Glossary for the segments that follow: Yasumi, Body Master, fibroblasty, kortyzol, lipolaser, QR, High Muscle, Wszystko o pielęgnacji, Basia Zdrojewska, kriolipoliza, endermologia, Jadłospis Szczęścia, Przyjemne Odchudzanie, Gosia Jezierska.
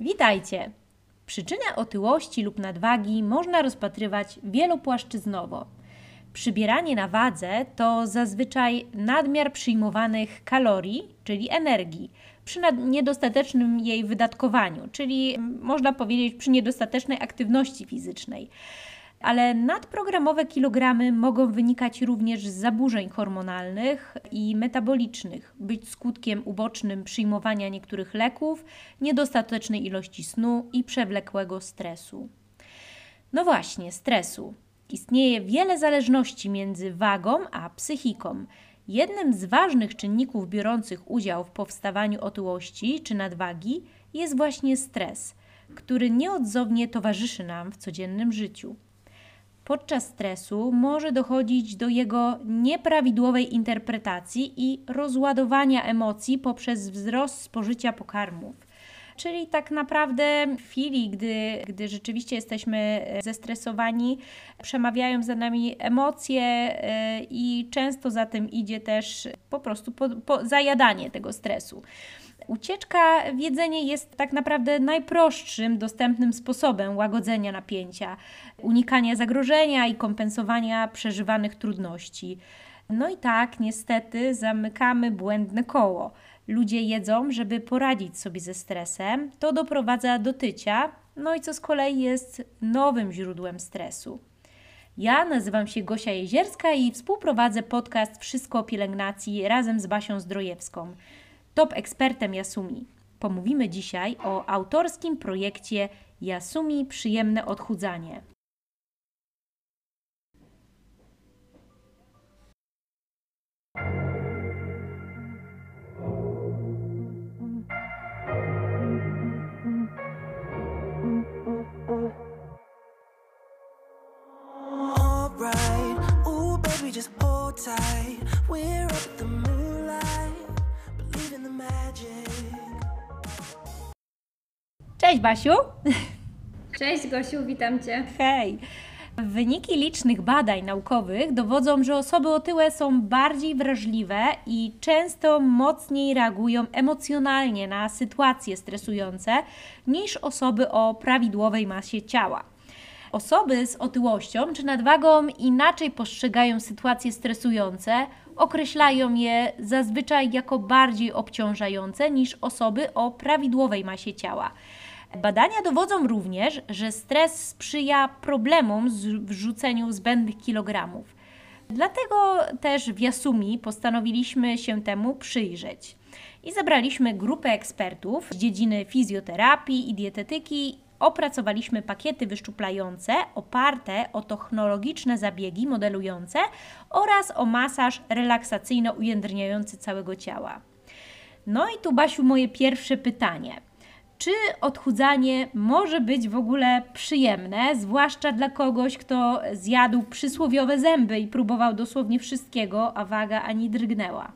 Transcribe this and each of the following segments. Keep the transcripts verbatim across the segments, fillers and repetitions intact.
Witajcie! Przyczynę otyłości lub nadwagi można rozpatrywać wielopłaszczyznowo. Przybieranie na wadze to zazwyczaj nadmiar przyjmowanych kalorii, czyli energii, przy niedostatecznym jej wydatkowaniu, czyli można powiedzieć przy niedostatecznej aktywności fizycznej. Ale nadprogramowe kilogramy mogą wynikać również z zaburzeń hormonalnych i metabolicznych, być skutkiem ubocznym przyjmowania niektórych leków, niedostatecznej ilości snu i przewlekłego stresu. No właśnie, stresu. Istnieje wiele zależności między wagą a psychiką. Jednym z ważnych czynników biorących udział w powstawaniu otyłości czy nadwagi jest właśnie stres, który nieodzownie towarzyszy nam w codziennym życiu. Podczas stresu może dochodzić do jego nieprawidłowej interpretacji i rozładowania emocji poprzez wzrost spożycia pokarmów. Czyli tak naprawdę w chwili, gdy, gdy rzeczywiście jesteśmy zestresowani, przemawiają za nami emocje i często za tym idzie też po prostu po, po zajadanie tego stresu. Ucieczka w jedzenie jest tak naprawdę najprostszym dostępnym sposobem łagodzenia napięcia, unikania zagrożenia i kompensowania przeżywanych trudności. No i tak niestety zamykamy błędne koło. Ludzie jedzą, żeby poradzić sobie ze stresem, to doprowadza do tycia, no i co z kolei jest nowym źródłem stresu. Ja nazywam się Gosia Jezierska i współprowadzę podcast Wszystko o pielęgnacji razem z Basią Zdrojewską, top ekspertem Yasumi. Pomówimy dzisiaj o autorskim projekcie Yasumi Przyjemne Odchudzanie. Cześć Basiu! Cześć Gosiu, witam Cię! Hej! Wyniki licznych badań naukowych dowodzą, że osoby otyłe są bardziej wrażliwe i często mocniej reagują emocjonalnie na sytuacje stresujące niż osoby o prawidłowej masie ciała. Osoby z otyłością czy nadwagą inaczej postrzegają sytuacje stresujące, określają je zazwyczaj jako bardziej obciążające niż osoby o prawidłowej masie ciała. Badania dowodzą również, że stres sprzyja problemom w rzuceniu zbędnych kilogramów. Dlatego też w Yasumi postanowiliśmy się temu przyjrzeć. I zebraliśmy grupę ekspertów z dziedziny fizjoterapii i dietetyki. Opracowaliśmy pakiety wyszczuplające oparte o technologiczne zabiegi modelujące oraz o masaż relaksacyjno-ujędrniający całego ciała. No i tu, Basiu, moje pierwsze pytanie. Czy odchudzanie może być w ogóle przyjemne, zwłaszcza dla kogoś, kto zjadł przysłowiowe zęby i próbował dosłownie wszystkiego, a waga ani drgnęła?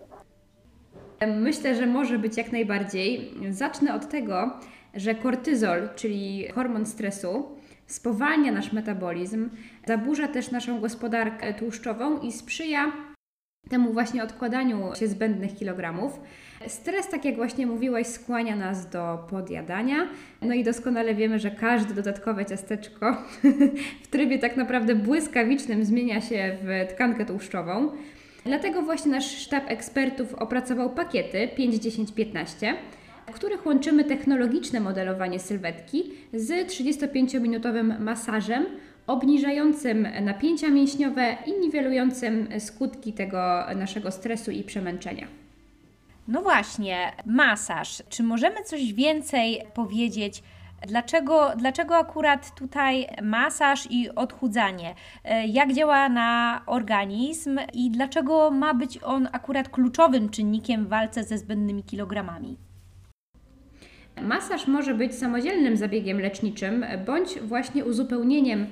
Myślę, że może być jak najbardziej. Zacznę od tego, że kortyzol, czyli hormon stresu, spowalnia nasz metabolizm, zaburza też naszą gospodarkę tłuszczową i sprzyja temu właśnie odkładaniu się zbędnych kilogramów. Stres, tak jak właśnie mówiłaś, skłania nas do podjadania. No i doskonale wiemy, że każde dodatkowe ciasteczko w trybie tak naprawdę błyskawicznym zmienia się w tkankę tłuszczową. Dlatego właśnie nasz sztab ekspertów opracował pakiety pięć, dziesięć, piętnaście, w których łączymy technologiczne modelowanie sylwetki z trzydziestopięciominutowym masażem obniżającym napięcia mięśniowe i niwelującym skutki tego naszego stresu i przemęczenia. No właśnie, masaż. Czy możemy coś więcej powiedzieć? Dlaczego, dlaczego akurat tutaj masaż i odchudzanie? Jak działa na organizm i dlaczego ma być on akurat kluczowym czynnikiem w walce ze zbędnymi kilogramami? Masaż może być samodzielnym zabiegiem leczniczym bądź właśnie uzupełnieniem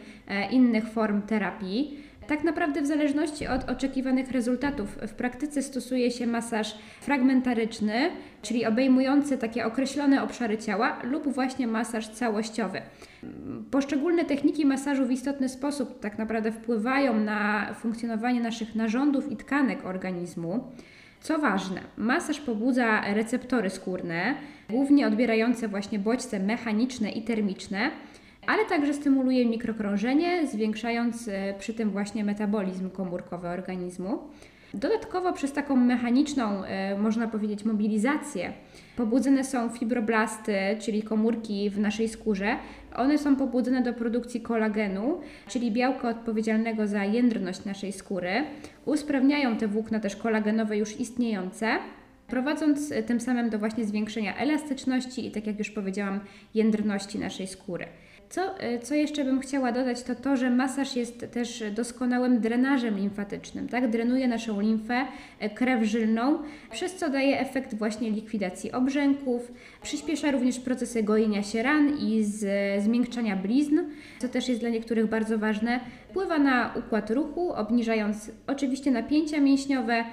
innych form terapii. Tak naprawdę w zależności od oczekiwanych rezultatów w praktyce stosuje się masaż fragmentaryczny, czyli obejmujący takie określone obszary ciała lub właśnie masaż całościowy. Poszczególne techniki masażu w istotny sposób tak naprawdę wpływają na funkcjonowanie naszych narządów i tkanek organizmu. Co ważne, masaż pobudza receptory skórne, głównie odbierające właśnie bodźce mechaniczne i termiczne, ale także stymuluje mikrokrążenie, zwiększając przy tym właśnie metabolizm komórkowy organizmu. Dodatkowo przez taką mechaniczną, można powiedzieć, mobilizację pobudzone są fibroblasty, czyli komórki w naszej skórze. One są pobudzone do produkcji kolagenu, czyli białka odpowiedzialnego za jędrność naszej skóry. Usprawniają te włókna też kolagenowe już istniejące, prowadząc tym samym do właśnie zwiększenia elastyczności i, tak jak już powiedziałam, jędrności naszej skóry. Co, co jeszcze bym chciała dodać, to to, że masaż jest też doskonałym drenażem limfatycznym, tak? Drenuje naszą limfę, krew żylną, przez co daje efekt właśnie likwidacji obrzęków, przyspiesza również procesy gojenia się ran i z, zmiękczania blizn, co też jest dla niektórych bardzo ważne, wpływa na układ ruchu, obniżając oczywiście napięcia mięśniowe,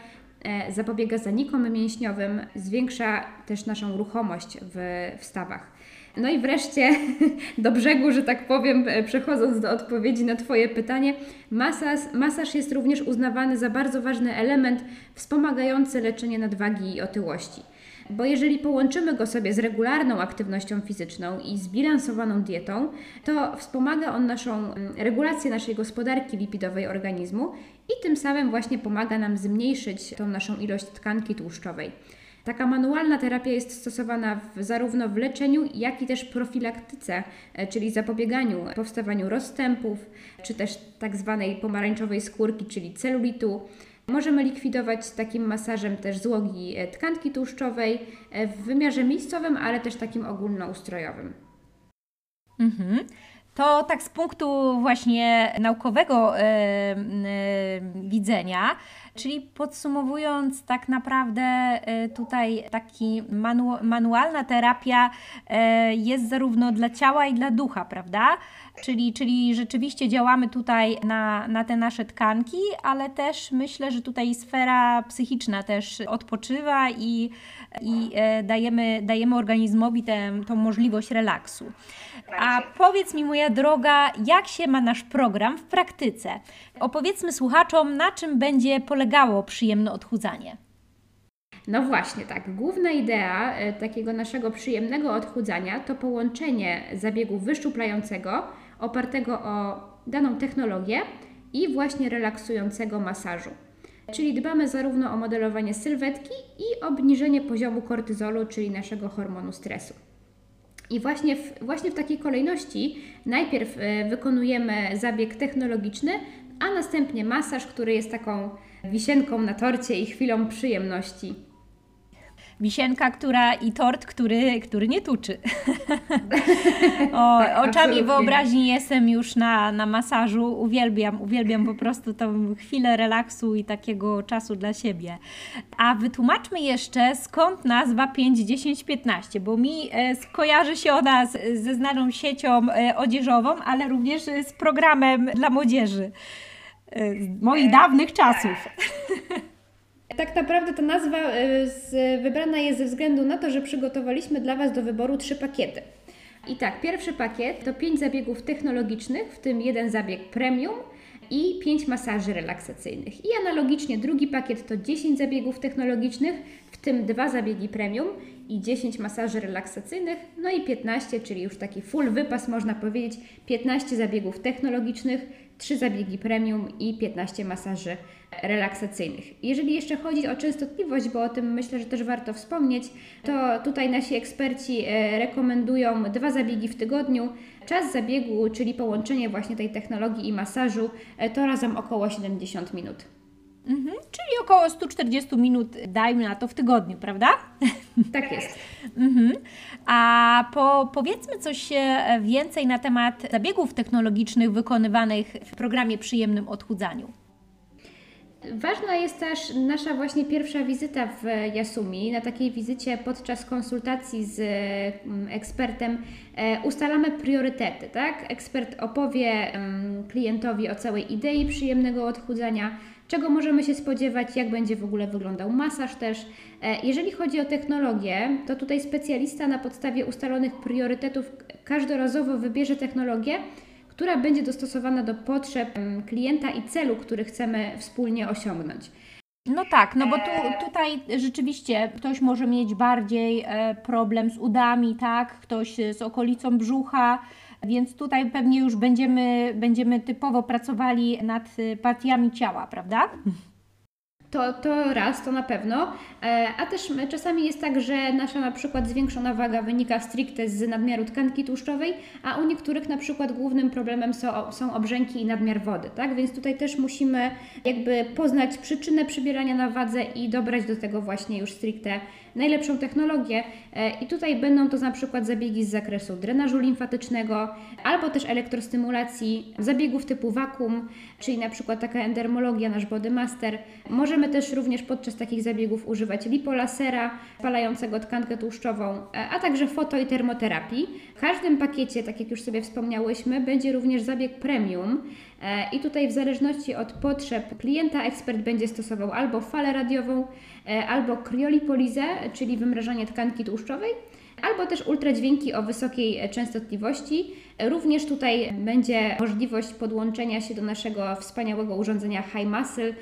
zapobiega zanikom mięśniowym, zwiększa też naszą ruchomość w, w stawach. No i wreszcie do brzegu, że tak powiem, przechodząc do odpowiedzi na Twoje pytanie, masaż, masaż jest również uznawany za bardzo ważny element wspomagający leczenie nadwagi i otyłości. Bo jeżeli połączymy go sobie z regularną aktywnością fizyczną i zbilansowaną dietą, to wspomaga on naszą regulację naszej gospodarki lipidowej organizmu i tym samym właśnie pomaga nam zmniejszyć tą naszą ilość tkanki tłuszczowej. Taka manualna terapia jest stosowana w, zarówno w leczeniu, jak i też profilaktyce, czyli zapobieganiu powstawaniu rozstępów, czy też tak zwanej pomarańczowej skórki, czyli celulitu. Możemy likwidować takim masażem też złogi tkanki tłuszczowej w wymiarze miejscowym, ale też takim ogólnoustrojowym. Mhm. To tak z punktu właśnie naukowego e, e, widzenia, czyli podsumowując, tak naprawdę e, tutaj taki manu, manualna terapia e, jest zarówno dla ciała i dla ducha, prawda? Czyli, czyli rzeczywiście działamy tutaj na, na te nasze tkanki, ale też myślę, że tutaj sfera psychiczna też odpoczywa i, i e, dajemy, dajemy organizmowi tę możliwość relaksu. A powiedz mi, moja droga, jak się ma nasz program w praktyce? Opowiedzmy słuchaczom, na czym będzie polegało przyjemne odchudzanie. No właśnie tak. Główna idea takiego naszego przyjemnego odchudzania to połączenie zabiegu wyszuplającego, opartego o daną technologię i właśnie relaksującego masażu. Czyli dbamy zarówno o modelowanie sylwetki i obniżenie poziomu kortyzolu, czyli naszego hormonu stresu. I właśnie w, właśnie w takiej kolejności najpierw wykonujemy zabieg technologiczny, a następnie masaż, który jest taką wisienką na torcie i chwilą przyjemności. Wisienka, która i tort, który, który nie tuczy. O, tak, oczami absolutnie. Wyobraźni jestem już na, na masażu. Uwielbiam, uwielbiam po prostu tą chwilę relaksu i takiego czasu dla siebie. A wytłumaczmy jeszcze, skąd nazwa pięć, dziesięć, piętnaście, bo mi skojarzy się ona z, ze znaną siecią odzieżową, ale również z programem dla młodzieży z moich dawnych czasów. Tak naprawdę ta nazwa wybrana jest ze względu na to, że przygotowaliśmy dla Was do wyboru trzy pakiety. I tak, pierwszy pakiet to pięć zabiegów technologicznych, w tym jeden zabieg premium i pięć masaży relaksacyjnych. I analogicznie drugi pakiet to dziesięć zabiegów technologicznych, w tym dwa zabiegi premium i dziesięć masaży relaksacyjnych, no i piętnaście, czyli już taki full wypas, można powiedzieć, piętnaście zabiegów technologicznych, trzy zabiegi premium i piętnaście masaży relaksacyjnych. Jeżeli jeszcze chodzi o częstotliwość, bo o tym myślę, że też warto wspomnieć, to tutaj nasi eksperci rekomendują dwa zabiegi w tygodniu. Czas zabiegu, czyli połączenie właśnie tej technologii i masażu, to razem około siedemdziesiąt minut. Mhm, czyli około sto czterdzieści minut, dajmy na to, w tygodniu, prawda? Tak jest. Mhm. A po, powiedzmy coś więcej na temat zabiegów technologicznych wykonywanych w programie Przyjemnym Odchudzaniu. Ważna jest też nasza właśnie pierwsza wizyta w Yasumi. Na takiej wizycie podczas konsultacji z ekspertem ustalamy priorytety, tak? Ekspert opowie klientowi o całej idei przyjemnego odchudzania, czego możemy się spodziewać, jak będzie w ogóle wyglądał masaż też. Jeżeli chodzi o technologię, to tutaj specjalista na podstawie ustalonych priorytetów każdorazowo wybierze technologię, która będzie dostosowana do potrzeb klienta i celu, który chcemy wspólnie osiągnąć. No tak, no bo tu, tutaj rzeczywiście ktoś może mieć bardziej problem z udami, tak? Ktoś z okolicą brzucha, więc tutaj pewnie już będziemy, będziemy typowo pracowali nad partiami ciała, prawda? To, to raz, to na pewno, a też czasami jest tak, że nasza na przykład zwiększona waga wynika stricte z nadmiaru tkanki tłuszczowej, a u niektórych na przykład głównym problemem są, są obrzęki i nadmiar wody, tak? Więc tutaj też musimy jakby poznać przyczynę przybierania na wadze i dobrać do tego właśnie już stricte najlepszą technologię i tutaj będą to na przykład zabiegi z zakresu drenażu limfatycznego albo też elektrostymulacji, zabiegów typu wakum, czyli na przykład taka endermologia, nasz Body Master. Możemy Możemy też również podczas takich zabiegów używać lipolasera, spalającego tkankę tłuszczową, a także foto- i termoterapii. W każdym pakiecie, tak jak już sobie wspomniałyśmy, będzie również zabieg premium i tutaj w zależności od potrzeb klienta ekspert będzie stosował albo falę radiową, albo kriolipolizę, czyli wymrażanie tkanki tłuszczowej, albo też ultradźwięki o wysokiej częstotliwości. Również tutaj będzie możliwość podłączenia się do naszego wspaniałego urządzenia High Muscle,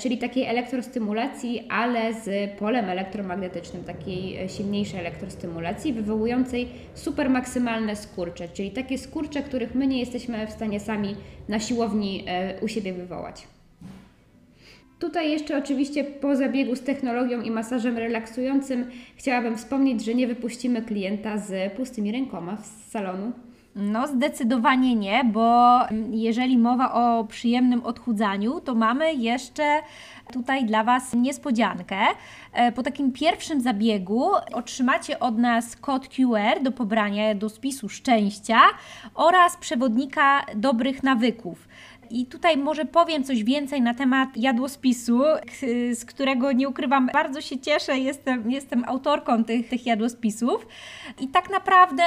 czyli takiej elektrostymulacji, ale z polem elektromagnetycznym, takiej silniejszej elektrostymulacji, wywołującej super maksymalne skurcze, czyli takie skurcze, których my nie jesteśmy w stanie sami na siłowni u siebie wywołać. Tutaj jeszcze oczywiście po zabiegu z technologią i masażem relaksującym chciałabym wspomnieć, że nie wypuścimy klienta z pustymi rękoma z salonu. No zdecydowanie nie, bo jeżeli mowa o przyjemnym odchudzaniu, to mamy jeszcze tutaj dla Was niespodziankę. Po takim pierwszym zabiegu otrzymacie od nas kod Q R do pobrania jadłospisu szczęścia oraz przewodnika dobrych nawyków. I tutaj może powiem coś więcej na temat jadłospisu, z którego nie ukrywam, bardzo się cieszę, jestem, jestem autorką tych, tych jadłospisów. I tak naprawdę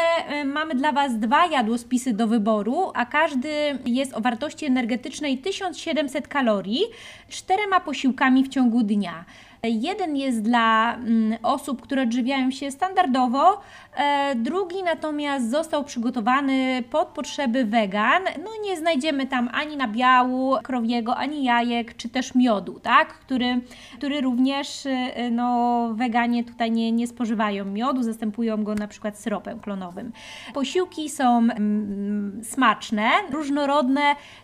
mamy dla Was dwa jadłospisy do wyboru, a każdy jest o wartości energetycznej tysiąc siedemset kalorii, czterema posiłkami w ciągu dnia. Jeden jest dla osób, które odżywiają się standardowo, drugi natomiast został przygotowany pod potrzeby wegan. No nie znajdziemy tam ani nabiału krowiego, ani jajek, czy też miodu, tak? który, który również no, weganie tutaj nie, nie spożywają miodu, zastępują go na przykład syropem klonowym. Posiłki są mm, smaczne, różnorodne,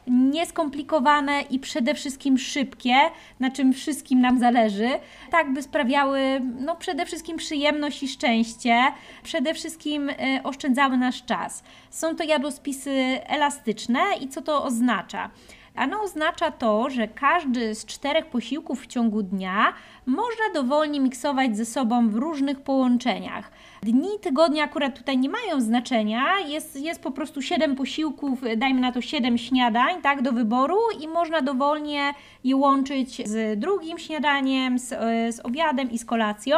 nieskomplikowane i przede wszystkim szybkie, na czym wszystkim nam zależy. Tak by sprawiały no, przede wszystkim przyjemność i szczęście, przede wszystkim y, oszczędzały nasz czas. Są to jadłospisy elastyczne i co to oznacza? Ano oznacza to, że każdy z czterech posiłków w ciągu dnia można dowolnie miksować ze sobą w różnych połączeniach. Dni tygodnia akurat tutaj nie mają znaczenia, jest, jest po prostu siedem posiłków, dajmy na to siedem śniadań, tak, do wyboru i można dowolnie je łączyć z drugim śniadaniem, z, z obiadem i z kolacją.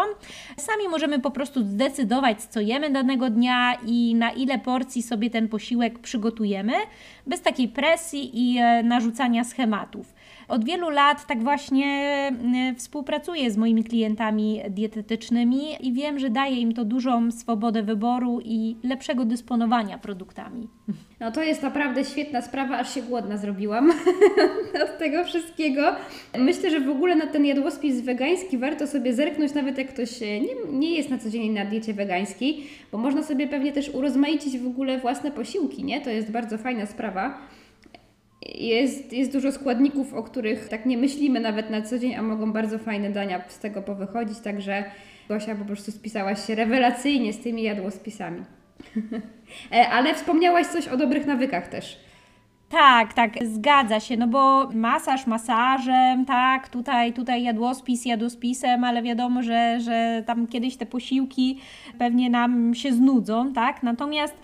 Sami możemy po prostu zdecydować, co jemy danego dnia i na ile porcji sobie ten posiłek przygotujemy, bez takiej presji i narzucania schematów. Od wielu lat tak właśnie współpracuję z moimi klientami dietetycznymi i wiem, że daje im to dużą swobodę wyboru i lepszego dysponowania produktami. No to jest naprawdę świetna sprawa, aż się głodna zrobiłam od tego wszystkiego. Myślę, że w ogóle na ten jadłospis wegański warto sobie zerknąć, nawet jak ktoś nie, nie jest na co dzień na diecie wegańskiej, bo można sobie pewnie też urozmaicić w ogóle własne posiłki, nie? To jest bardzo fajna sprawa. Jest, jest dużo składników, o których tak nie myślimy nawet na co dzień, a mogą bardzo fajne dania z tego powychodzić, także Gosia po prostu spisałaś się rewelacyjnie z tymi jadłospisami. Ale wspomniałaś coś o dobrych nawykach też. Tak, tak, zgadza się, no bo masaż masażem, tak, tutaj, tutaj jadłospis jadłospisem, ale wiadomo, że, że tam kiedyś te posiłki pewnie nam się znudzą, tak, natomiast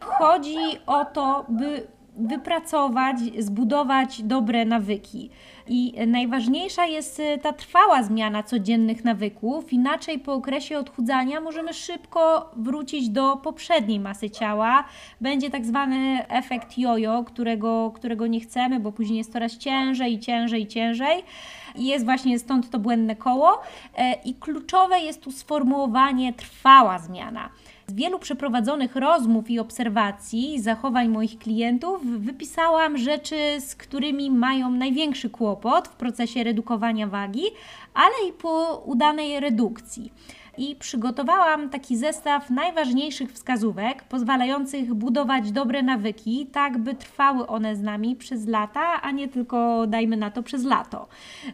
chodzi o to, by wypracować, zbudować dobre nawyki. I najważniejsza jest ta trwała zmiana codziennych nawyków, inaczej po okresie odchudzania możemy szybko wrócić do poprzedniej masy ciała. Będzie tak zwany efekt jojo, którego, którego nie chcemy, bo później jest coraz ciężej, ciężej, ciężej. I jest właśnie stąd to błędne koło. I kluczowe jest tu sformułowanie trwała zmiana. Z wielu przeprowadzonych rozmów i obserwacji zachowań moich klientów wypisałam rzeczy, z którymi mają największy kłopot w procesie redukowania wagi, ale i po udanej redukcji. I przygotowałam taki zestaw najważniejszych wskazówek pozwalających budować dobre nawyki, tak by trwały one z nami przez lata, a nie tylko, dajmy na to, przez lato.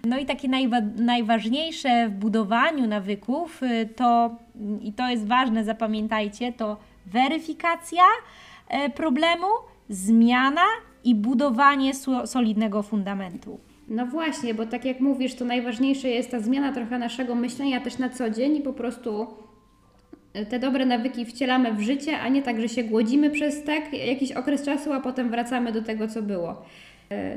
No i takie najwa- najważniejsze w budowaniu nawyków to, i to jest ważne, zapamiętajcie, to weryfikacja problemu, zmiana i budowanie solidnego fundamentu. No właśnie, bo tak jak mówisz, to najważniejsza jest ta zmiana trochę naszego myślenia też na co dzień i po prostu te dobre nawyki wcielamy w życie, a nie tak, że się głodzimy przez tak jakiś okres czasu, a potem wracamy do tego, co było.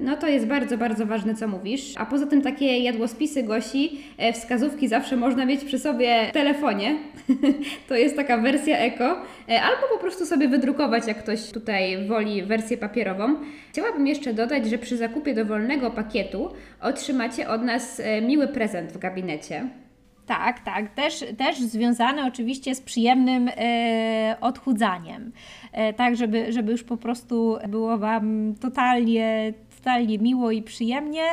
No to jest bardzo, bardzo ważne, co mówisz. A poza tym takie jadłospisy Gosi, wskazówki zawsze można mieć przy sobie w telefonie. To jest taka wersja eko. Albo po prostu sobie wydrukować, jak ktoś tutaj woli wersję papierową. Chciałabym jeszcze dodać, że przy zakupie dowolnego pakietu otrzymacie od nas miły prezent w gabinecie. Tak, tak. Też, też związane oczywiście z przyjemnym e, odchudzaniem. E, tak, żeby, żeby już po prostu było Wam totalnie, totalnie miło i przyjemnie.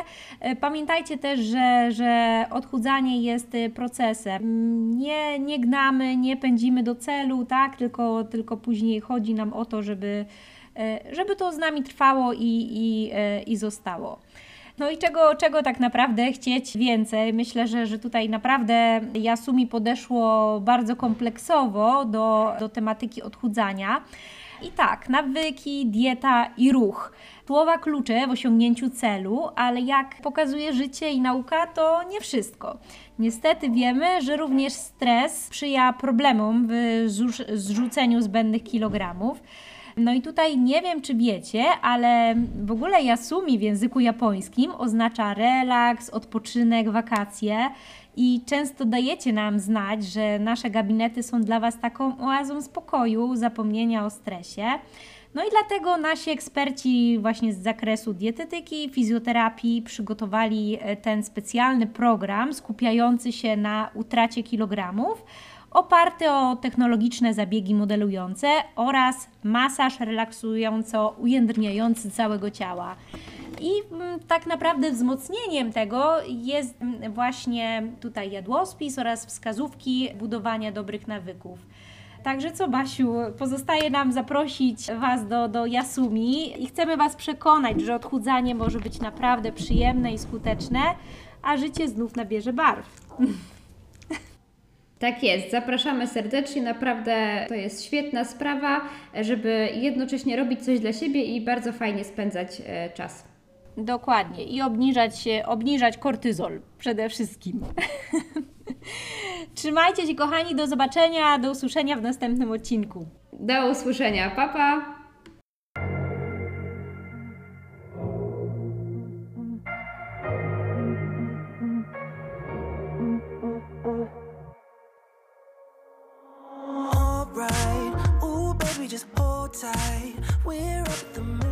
E, pamiętajcie też, że, że odchudzanie jest procesem. Nie, nie gnamy, nie pędzimy do celu, tak? Tylko, tylko później chodzi nam o to, żeby, e, żeby to z nami trwało i, i, e, i zostało. No i czego, czego tak naprawdę chcieć więcej? Myślę, że, że tutaj naprawdę Yasumi podeszło bardzo kompleksowo do, do tematyki odchudzania. I tak, nawyki, dieta i ruch. Słowa klucze w osiągnięciu celu, ale jak pokazuje życie i nauka, to nie wszystko. Niestety wiemy, że również stres sprzyja problemom w zrzuceniu zbędnych kilogramów. No i tutaj nie wiem, czy wiecie, ale w ogóle Yasumi w języku japońskim oznacza relaks, odpoczynek, wakacje i często dajecie nam znać, że nasze gabinety są dla Was taką oazą spokoju, zapomnienia o stresie. No i dlatego nasi eksperci właśnie z zakresu dietetyki, fizjoterapii przygotowali ten specjalny program skupiający się na utracie kilogramów, oparte o technologiczne zabiegi modelujące oraz masaż relaksująco-ujędrniający całego ciała. I tak naprawdę wzmocnieniem tego jest właśnie tutaj jadłospis oraz wskazówki budowania dobrych nawyków. Także co, Basiu, pozostaje nam zaprosić Was do, do Yasumi i chcemy Was przekonać, że odchudzanie może być naprawdę przyjemne i skuteczne, a życie znów nabierze barw. Tak jest, zapraszamy serdecznie, naprawdę to jest świetna sprawa, żeby jednocześnie robić coś dla siebie i bardzo fajnie spędzać czas. Dokładnie i obniżać, obniżać kortyzol przede wszystkim. Trzymajcie się, kochani, do zobaczenia, do usłyszenia w następnym odcinku. Do usłyszenia, pa pa! Just hold tight, we're up the moon.